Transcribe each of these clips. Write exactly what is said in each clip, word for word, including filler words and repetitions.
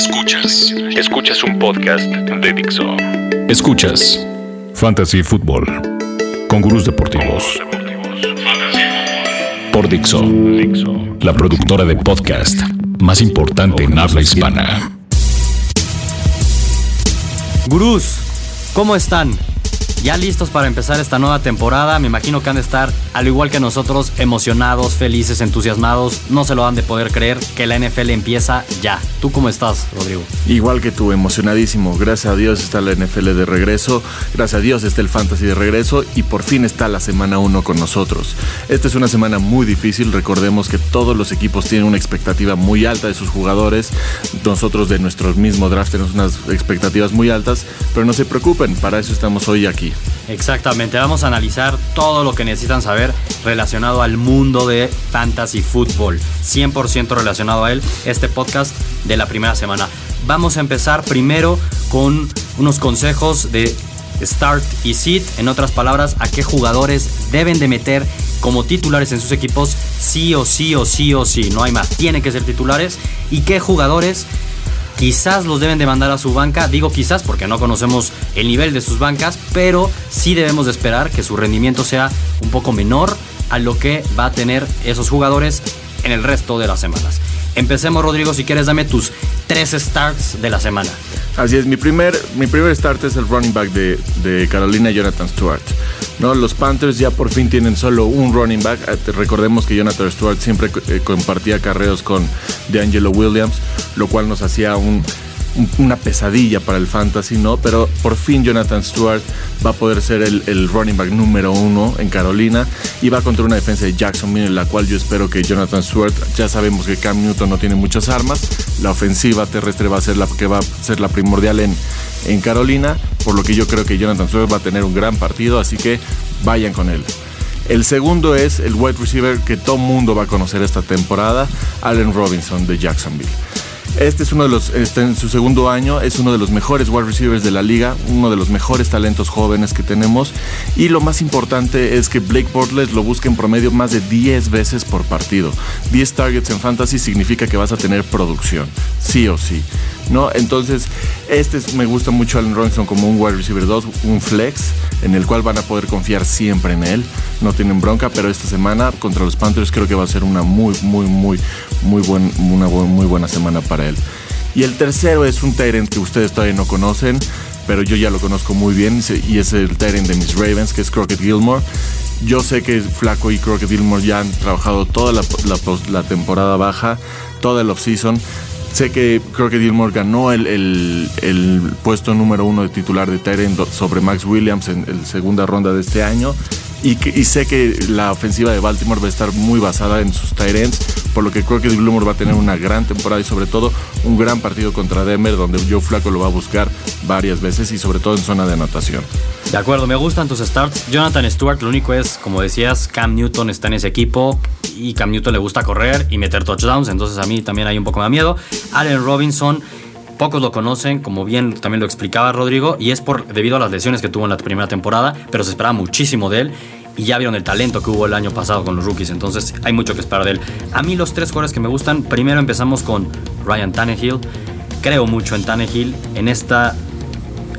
Escuchas, escuchas un podcast de Dixo. Escuchas Fantasy Football con gurús deportivos por Dixo, la productora de podcast más importante en habla hispana. Gurús, ¿cómo están? Ya listos para empezar esta nueva temporada. Me imagino que han de estar, al igual que nosotros, emocionados, felices, entusiasmados. No se lo han de poder creer que la N F L empieza ya. ¿Tú cómo estás, Rodrigo? Igual que tú, emocionadísimo. Gracias a Dios está la N F L de regreso. Gracias a Dios está el Fantasy de regreso. Y por fin está la semana uno con nosotros. Esta es una semana muy difícil. Recordemos que todos los equipos tienen una expectativa muy alta de sus jugadores. Nosotros de nuestro mismo draft tenemos unas expectativas muy altas. Pero no se preocupen, para eso estamos hoy aquí. Exactamente, vamos a analizar todo lo que necesitan saber relacionado al mundo de Fantasy Football, cien por ciento relacionado a él, este podcast de la primera semana. Vamos a empezar primero con unos consejos de Start y Sit, en otras palabras, a qué jugadores deben de meter como titulares en sus equipos, sí o sí o sí o sí, no hay más, tienen que ser titulares, y qué jugadores quizás los deben de mandar a su banca. Digo quizás porque no conocemos el nivel de sus bancas, pero sí debemos de esperar que su rendimiento sea un poco menor a lo que va a tener esos jugadores en el resto de las semanas. Empecemos, Rodrigo, si quieres dame tus tres starts de la semana. Así es, mi primer, mi primer start es el running back de, de Carolina, Jonathan Stewart. No, los Panthers ya por fin tienen solo un running back. Recordemos que Jonathan Stewart siempre eh, compartía acarreos con DeAngelo Williams, lo cual nos hacía un, un, una pesadilla para el fantasy, ¿no? Pero por fin Jonathan Stewart va a poder ser el, el running back número uno en Carolina y va contra una defensa de Jacksonville, en la cual yo espero que Jonathan Stewart, ya sabemos que Cam Newton no tiene muchas armas, la ofensiva terrestre va a ser la que va a ser la primordial en, en Carolina, por lo que yo creo que Jonathan Stewart va a tener un gran partido, así que vayan con él. El segundo es el wide receiver que todo mundo va a conocer esta temporada, Allen Robinson de Jacksonville. Este es uno de los, este en su segundo año, es uno de los mejores wide receivers de la liga, uno de los mejores talentos jóvenes que tenemos, y lo más importante es que Blake Bortles lo busca en promedio más de diez veces por partido. diez targets en fantasy significa que vas a tener producción, sí o sí, ¿no? Entonces, este es, me gusta mucho Allen Robinson como un wide receiver dos, un flex, en el cual van a poder confiar siempre en él. No tienen bronca, pero esta semana contra los Panthers creo que va a ser una muy, muy, muy, muy, buen, una bu- muy buena semana para él. Y el tercero es un tight end que ustedes todavía no conocen, pero yo ya lo conozco muy bien, y es el tight end de mis Ravens, que es Crockett Gillmore. Yo sé que Flacco y Crockett Gillmore ya han trabajado toda la, la, la temporada baja, toda el off-season. Sé que Crockett Gillmore ganó el, el, el puesto número uno de titular de tight end sobre Max Williams en la segunda ronda de este año. Y, que, y sé que la ofensiva de Baltimore va a estar muy basada en sus tight ends, por lo que Crockett Gillmore va a tener una gran temporada y sobre todo un gran partido contra Denver, donde Joe Flacco lo va a buscar varias veces y sobre todo en zona de anotación. De acuerdo, me gustan tus starts. Jonathan Stewart, lo único es, como decías, Cam Newton está en ese equipo y Cam Newton le gusta correr y meter touchdowns, entonces a mí también hay un poco de miedo. Allen Robinson, pocos lo conocen, como bien también lo explicaba Rodrigo, y es por debido a las lesiones que tuvo en la primera temporada, pero se esperaba muchísimo de él y ya vieron el talento que hubo el año pasado con los rookies, entonces hay mucho que esperar de él. A mí los tres jugadores que me gustan, primero empezamos con Ryan Tannehill. Creo mucho en Tannehill, en esta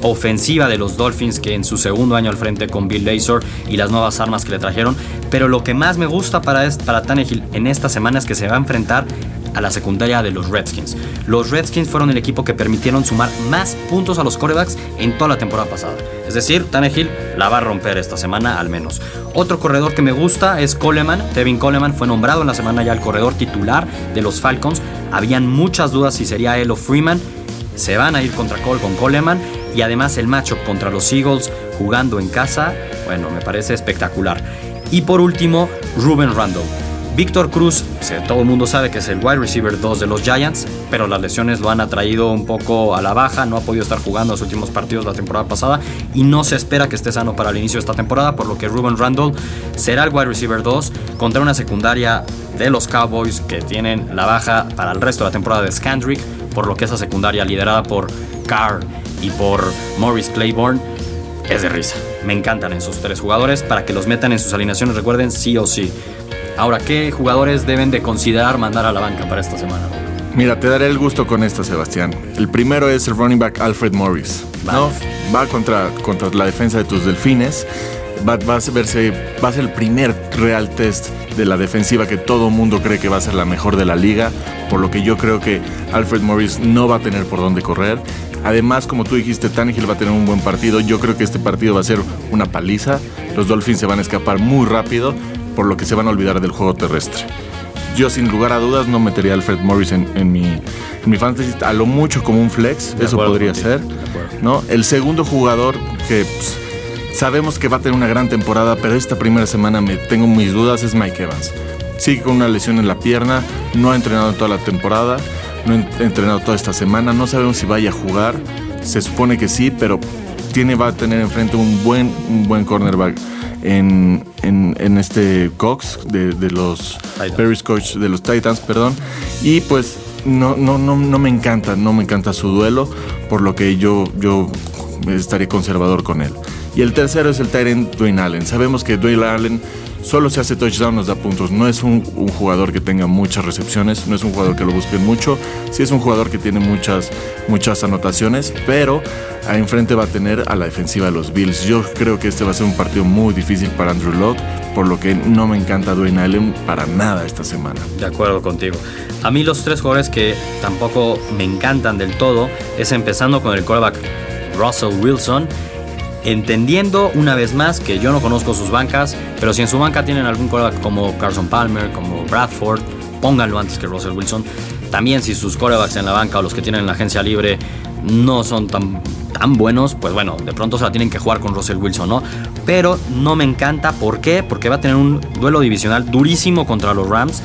ofensiva de los Dolphins que en su segundo año al frente con Bill Lazor y las nuevas armas que le trajeron, pero lo que más me gusta para, es, para Tannehill en esta semana es que se va a enfrentar a la secundaria de los Redskins. Los Redskins fueron el equipo que permitieron sumar más puntos a los quarterbacks en toda la temporada pasada. Es decir, Tannehill la va a romper esta semana al menos. Otro corredor que me gusta es Coleman. Tevin Coleman fue nombrado en la semana ya el corredor titular de los Falcons. Habían muchas dudas si sería él o Freeman. Se van a ir contra Cole con Coleman y además el matchup contra los Eagles jugando en casa, bueno, me parece espectacular. Y por último, Ruben Randle. Víctor Cruz, todo el mundo sabe que es el wide receiver dos de los Giants, pero las lesiones lo han atraído un poco a la baja, no ha podido estar jugando los últimos partidos la temporada pasada y no se espera que esté sano para el inicio de esta temporada, por lo que Ruben Randle será el wide receiver dos contra una secundaria de los Cowboys que tienen la baja para el resto de la temporada de Scandrick, por lo que esa secundaria liderada por Carr y por Morris Claiborne es de risa. Me encantan esos tres jugadores para que los metan en sus alineaciones, recuerden, sí o sí. Ahora, ¿qué jugadores deben de considerar mandar a la banca para esta semana? Mira, te daré el gusto con esta, Sebastián. El primero es el running back Alfred Morris. Vale. ¿No? Va contra, contra la defensa de tus Delfines. Va, va, a verse, va a ser el primer real test de la defensiva que todo mundo cree que va a ser la mejor de la liga. Por lo que yo creo que Alfred Morris no va a tener por dónde correr. Además, como tú dijiste, Tannehill va a tener un buen partido. Yo creo que este partido va a ser una paliza. Los Dolphins se van a escapar muy rápido, por lo que se van a olvidar del juego terrestre. Yo, sin lugar a dudas, no metería a Alfred Morris en, en, mi, en mi fantasy, a lo mucho como un flex. Eso podría ser, ¿no? El segundo jugador que pues, sabemos que va a tener una gran temporada, pero esta primera semana me tengo mis dudas, es Mike Evans. Sigue con una lesión en la pierna, no ha entrenado toda la temporada, no ha entrenado toda esta semana, no sabemos si vaya a jugar. Se supone que sí, pero tiene, va a tener enfrente un buen, un buen cornerback. En, en, en este Cox de, de los Paris Coach de los Titans, perdón. Y pues no, no, no, no me encanta, no me encanta su duelo, por lo que yo, yo estaré conservador con él. Y el tercero es el tight end Dwayne Allen. Sabemos que Dwayne Allen solo se hace touchdown, nos da puntos. No es un, un jugador que tenga muchas recepciones, no es un jugador que lo busquen mucho. Sí es un jugador que tiene muchas, muchas anotaciones, pero ahí enfrente va a tener a la defensiva de los Bills. Yo creo que este va a ser un partido muy difícil para Andrew Luck, por lo que no me encanta Dwayne Allen para nada esta semana. De acuerdo contigo. A mí los tres jugadores que tampoco me encantan del todo es empezando con el quarterback Russell Wilson. Entendiendo una vez más que yo no conozco sus bancas, pero si en su banca tienen algún quarterback como Carson Palmer, como Bradford, pónganlo antes que Russell Wilson. También si sus quarterbacks en la banca o los que tienen en la agencia libre no son tan, tan buenos, pues bueno, de pronto se la tienen que jugar con Russell Wilson, ¿no? Pero no me encanta, ¿por qué? Porque va a tener un duelo divisional durísimo contra los Rams,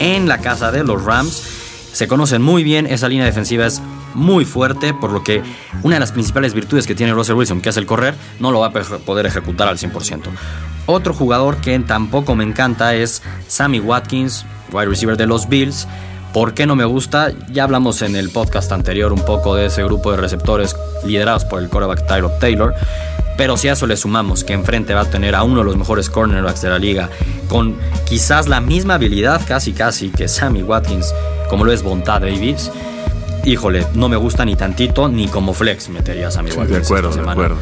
en la casa de los Rams. Se conocen muy bien, esa línea defensiva es muy fuerte, por lo que una de las principales virtudes que tiene Russell Wilson, que es el correr, no lo va a poder ejecutar al cien por ciento. Otro jugador que tampoco me encanta es Sammy Watkins, wide receiver de los Bills. ¿Por qué no me gusta? Ya hablamos en el podcast anterior un poco de ese grupo de receptores liderados por el quarterback Tyrod Taylor, pero si a eso le sumamos que enfrente va a tener a uno de los mejores cornerbacks de la liga, con quizás la misma habilidad casi casi que Sammy Watkins, como lo es Vontae Davis, híjole, no me gusta ni tantito, ni como flex meterías a mi guardia. Sí, de acuerdo, de acuerdo.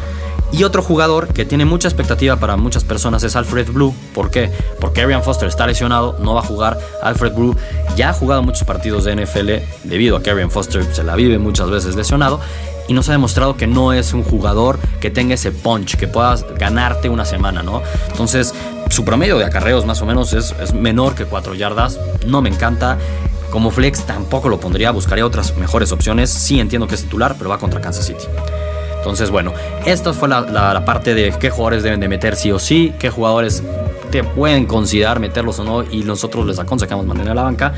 Y otro jugador que tiene mucha expectativa para muchas personas es Alfred Blue. ¿Por qué? Porque Arian Foster está lesionado, no va a jugar. Alfred Blue ya ha jugado muchos partidos de N F L debido a que Arian Foster se la vive muchas veces lesionado y nos ha demostrado que no es un jugador que tenga ese punch, que puedas ganarte una semana, ¿no? Entonces, su promedio de acarreos más o menos es, es menor que cuatro yardas. No me encanta. Como flex tampoco lo pondría, buscaría otras mejores opciones. Sí entiendo que es titular, pero va contra Kansas City. Entonces, bueno, esta fue la, la, la parte de qué jugadores deben de meter sí o sí, qué jugadores te pueden considerar meterlos o no, y nosotros les aconsejamos mantener la banca.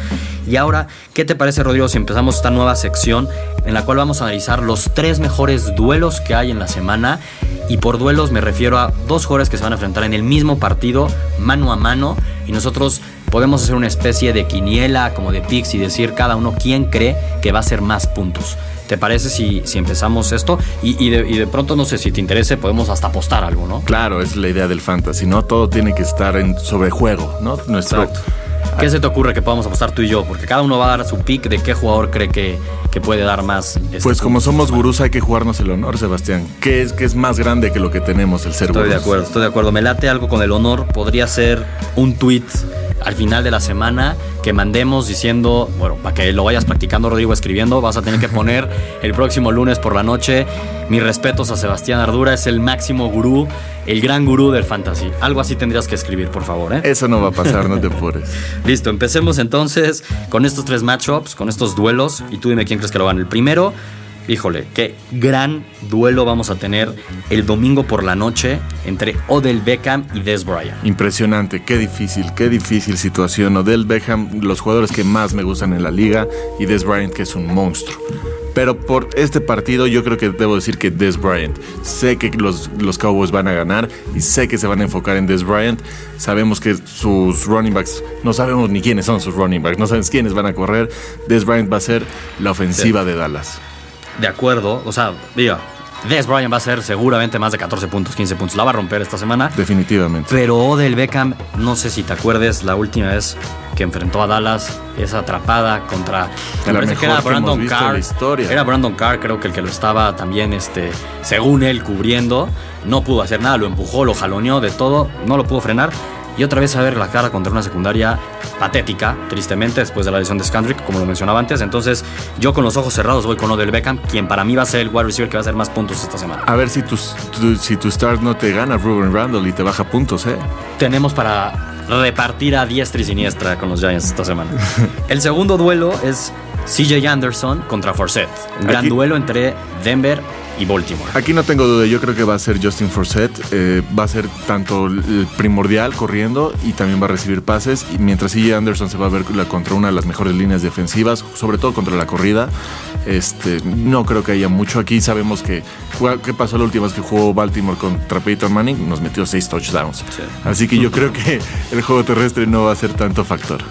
Y ahora, ¿qué te parece, Rodrigo, si empezamos esta nueva sección en la cual vamos a analizar los tres mejores duelos que hay en la semana? Y por duelos me refiero a dos jugadores que se van a enfrentar en el mismo partido, mano a mano, y nosotros podemos hacer una especie de quiniela, como de picks, y decir cada uno quién cree que va a hacer más puntos. ¿Te parece si, si empezamos esto? Y, y, de, y de pronto, no sé, si te interese, podemos hasta apostar algo, ¿no? Claro, es la idea del fantasy, ¿no? Todo tiene que estar en sobrejuego, ¿no? Nuestro... Exacto. ¿Qué se te ocurre que podamos apostar tú y yo? Porque cada uno va a dar su pick de qué jugador cree que, que puede dar más. Este pues como somos gurús hay que jugarnos el honor, Sebastián. ¿Qué es, qué es más grande que lo que tenemos, el ser gurús? Estoy de acuerdo, estoy de acuerdo. Me late algo con el honor. Podría ser un tweet al final de la semana que mandemos diciendo, bueno, para que lo vayas practicando, Rodrigo, escribiendo, vas a tener que poner el próximo lunes por la noche: mis respetos a Sebastián Ardura, es el máximo gurú, el gran gurú del fantasy. Algo así tendrías que escribir, por favor, ¿eh? Eso no va a pasar, no te apures. Listo, empecemos entonces con estos tres matchups, con estos duelos, y tú dime quién crees que lo gana. El primero, híjole, qué gran duelo vamos a tener el domingo por la noche entre Odell Beckham y Dez Bryant. Impresionante, qué difícil, qué difícil situación. Odell Beckham, los jugadores que más me gustan en la liga, y Dez Bryant, que es un monstruo. Pero por este partido yo creo que debo decir que Dez Bryant. Sé que los, los Cowboys van a ganar y sé que se van a enfocar en Dez Bryant. Sabemos que sus running backs, no sabemos ni quiénes son sus running backs, no sabemos quiénes van a correr. Dez Bryant va a ser la ofensiva sí. de Dallas. De acuerdo, o sea, diga, Dez Bryant va a ser seguramente más de catorce puntos, quince puntos. La va a romper esta semana. Definitivamente. Pero Odell Beckham, no sé si te acuerdes, la última vez que enfrentó a Dallas, esa atrapada contra... Me parece que era Brandon Carr. Era Brandon Carr, creo que el que lo estaba también, este, según él, cubriendo. No pudo hacer nada, lo empujó, lo jaloneó de todo, no lo pudo frenar. Y otra vez a ver la cara contra una secundaria patética, tristemente, después de la lesión de Scandrick, como lo mencionaba antes. Entonces, yo con los ojos cerrados voy con Odell Beckham, quien para mí va a ser el wide receiver que va a hacer más puntos esta semana. A ver si tu, tu, si tu start no te gana Ruben Randle y te baja puntos, ¿eh? Tenemos para repartir a diestra y siniestra con los Giants esta semana. El segundo duelo es C J Anderson contra Forsett. Un gran Aquí... duelo entre Denver y Baltimore. Aquí no tengo duda, yo creo que va a ser Justin Forsett, eh, va a ser tanto el primordial corriendo y también va a recibir pases, y mientras C J Anderson se va a ver contra una de las mejores líneas defensivas, sobre todo contra la corrida. Este, no creo que haya mucho. Aquí sabemos que qué pasó la última vez que jugó Baltimore contra Peyton Manning, nos metió seis touchdowns. Sí. Así que yo creo que el juego terrestre no va a ser tanto factor.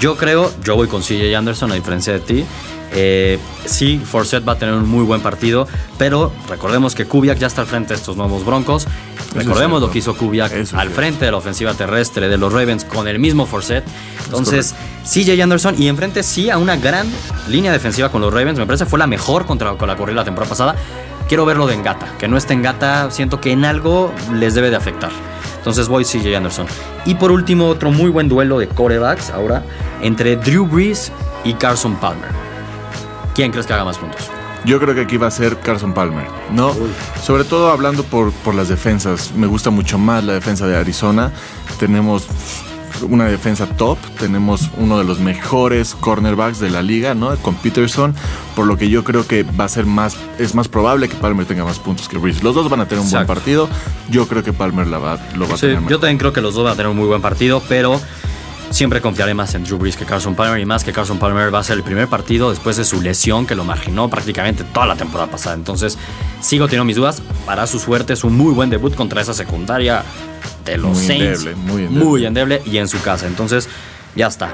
Yo creo, yo voy con C J Anderson, a diferencia de ti. Eh, sí, Forsett va a tener un muy buen partido, pero recordemos que Kubiak ya está al frente de estos nuevos Broncos. Recordemos lo que hizo Kubiak Eso al frente de la ofensiva terrestre de los Ravens con el mismo Forsett. Entonces, C J Anderson, y enfrente sí a una gran línea defensiva con los Ravens. Me parece que fue la mejor contra con la corrida la temporada pasada. Quiero verlo de Engata, que no esté Engata, siento que en algo les debe de afectar. Entonces voy C J Anderson. Y por último, otro muy buen duelo de quarterbacks ahora entre Drew Brees y Carson Palmer. ¿Quién crees que haga más puntos? Yo creo que aquí va a ser Carson Palmer, ¿no? Uy. Sobre todo hablando por, por las defensas. Me gusta mucho más la defensa de Arizona. Tenemos una defensa top, tenemos uno de los mejores cornerbacks de la liga, ¿no? Con Peterson, por lo que yo creo que va a ser más, es más probable que Palmer tenga más puntos que Brees. Los dos van a tener un Exacto. buen partido. Yo creo que Palmer la va, lo va sí, a tener. Yo mejor. También creo que los dos van a tener un muy buen partido, pero siempre confiaré más en Drew Brees que Carson Palmer, y más que Carson Palmer va a ser el primer partido después de su lesión que lo marginó prácticamente toda la temporada pasada. Entonces, sigo teniendo mis dudas. Para su suerte es un muy buen debut contra esa secundaria de los muy Saints. Endeble, muy, endeble. muy endeble y en su casa. Entonces, ya está.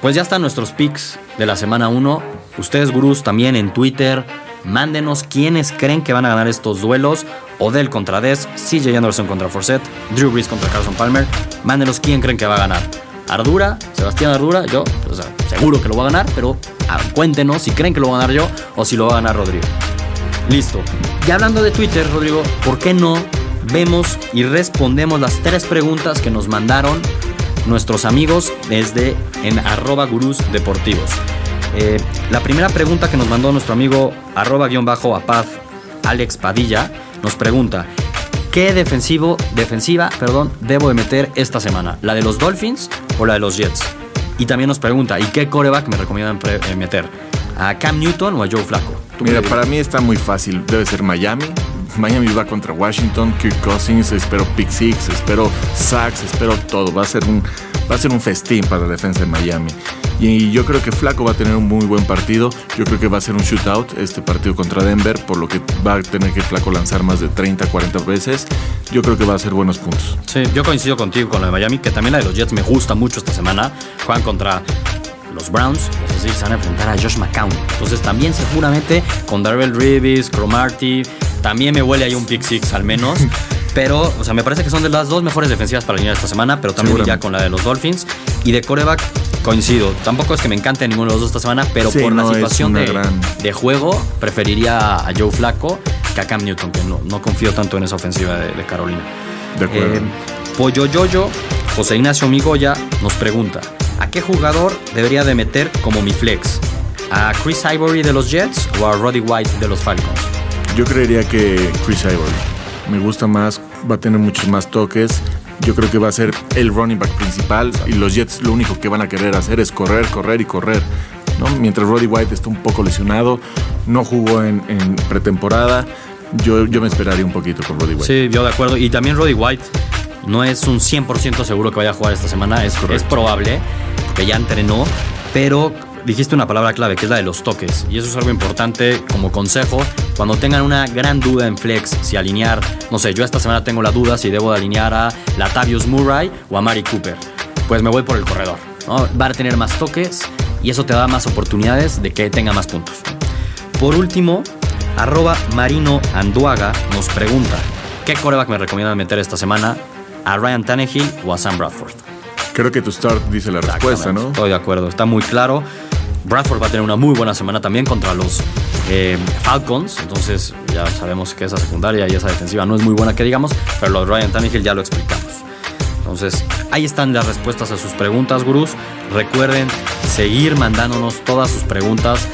Pues ya están nuestros picks de la semana uno. Ustedes, gurús, también en Twitter, mándenos quiénes creen que van a ganar estos duelos. Odell contra Dez, C J Anderson contra Forsett, Drew Brees contra Carson Palmer. Mándenos quién creen que va a ganar. Ardura, Sebastián Ardura, yo, o sea, seguro que lo va a ganar, pero ah, cuéntenos si creen que lo va a ganar yo o si lo va a ganar Rodrigo. Listo. Y hablando de Twitter, Rodrigo, ¿por qué no vemos y respondemos las tres preguntas que nos mandaron nuestros amigos desde en arroba gurús deportivos? Eh, la primera pregunta que nos mandó nuestro amigo arroba guión bajo apaz Alex Padilla nos pregunta: ¿qué defensivo, defensiva perdón, debo de meter esta semana? ¿La de los Dolphins o la de los Jets? Y también nos pregunta, ¿y qué quarterback me recomiendan pre- meter? ¿A Cam Newton o a Joe Flacco? Mira, para mí está muy fácil. Debe ser Miami. Miami va contra Washington, Kirk Cousins, espero pick six, espero sacks, espero todo. Va a ser un, va a ser un festín para la defensa de Miami. Y yo creo que Flacco va a tener un muy buen partido. Yo creo que va a ser un shootout este partido contra Denver, por lo que va a tener que Flacco lanzar más de treinta, cuarenta veces. Yo creo que va a ser buenos puntos. Sí, yo coincido contigo con la de Miami, que también la de los Jets me gusta mucho esta semana. Juegan contra los Browns, es decir, se van a enfrentar a Josh McCown. Entonces también seguramente con Darrell Reeves, Cromartie, también me huele ahí un pick six al menos. Pero, o sea, me parece que son de las dos mejores defensivas para alinear esta semana, pero también ya con la de los Dolphins. Y de quarterback coincido. Tampoco es que me encante ninguno de los dos esta semana, pero sí, por no, la situación de, gran... de juego, preferiría a Joe Flacco que a Cam Newton, que no, no confío tanto en esa ofensiva de, de Carolina. De acuerdo. Eh, Pollo Yoyo, José Ignacio Migoya, nos pregunta: ¿a qué jugador debería de meter como mi flex? ¿A Chris Ivory de los Jets o a Roddy White de los Falcons? Yo creería que Chris Ivory. Me gusta más, va a tener muchos más toques. Yo creo que va a ser el running back principal, y los Jets lo único que van a querer hacer es correr, correr y correr, ¿no? Mientras Roddy White está un poco lesionado, no jugó en, en pretemporada, yo, yo me esperaría un poquito con Roddy White. Sí, yo de acuerdo. Y también Roddy White no es un cien por ciento seguro que vaya a jugar esta semana, es, es probable, porque ya entrenó, pero dijiste una palabra clave, que es la de los toques, y eso es algo importante como consejo. Cuando tengan una gran duda en flex, si alinear, no sé, yo esta semana tengo la duda si debo de alinear a Latavius Murray o a Mari Cooper, pues me voy por el corredor, ¿no? Va a tener más toques y eso te da más oportunidades de que tenga más puntos. Por último, Arroba Marino Anduaga nos pregunta, ¿qué quarterback me recomiendan meter esta semana? ¿A Ryan Tannehill o a Sam Bradford? Creo que tu start dice la respuesta, ¿no? Estoy de acuerdo, está muy claro. Bradford va a tener una muy buena semana también contra los eh, Falcons. Entonces ya sabemos que esa secundaria y esa defensiva no es muy buena que digamos, pero lo de Ryan Tannehill ya lo explicamos. Entonces, ahí están las respuestas a sus preguntas, gurús. Recuerden seguir mandándonos todas sus preguntas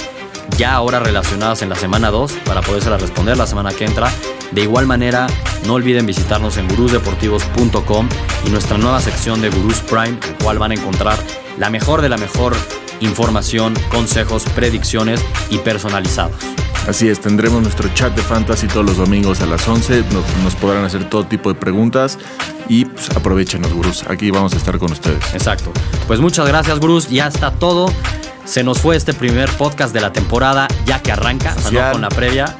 ya ahora relacionadas en la semana dos para podérselas responder la semana que entra. De igual manera, no olviden visitarnos en gurús deportivos punto com y nuestra nueva sección de Gurús Prime, en cual van a encontrar la mejor de la mejor información, consejos, predicciones y personalizados. Así es, tendremos nuestro chat de fantasy todos los domingos a las once. Nos, nos podrán hacer todo tipo de preguntas y pues, aprovechenos, gurús. Aquí vamos a estar con ustedes. Exacto. Pues muchas gracias, gurús. Ya está todo. Se nos fue este primer podcast de la temporada ya que arranca, o sea, ya. No con la previa.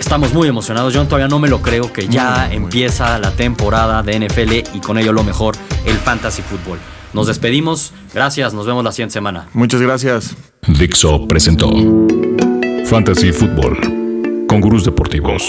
Estamos muy emocionados. Yo todavía no me lo creo que ya muy, muy empieza muy. La temporada de N F L y con ello lo mejor, el fantasy fútbol. Nos despedimos. Gracias. Nos vemos la siguiente semana. Muchas gracias. Dixo presentó Fantasy Fútbol con Gurús Deportivos.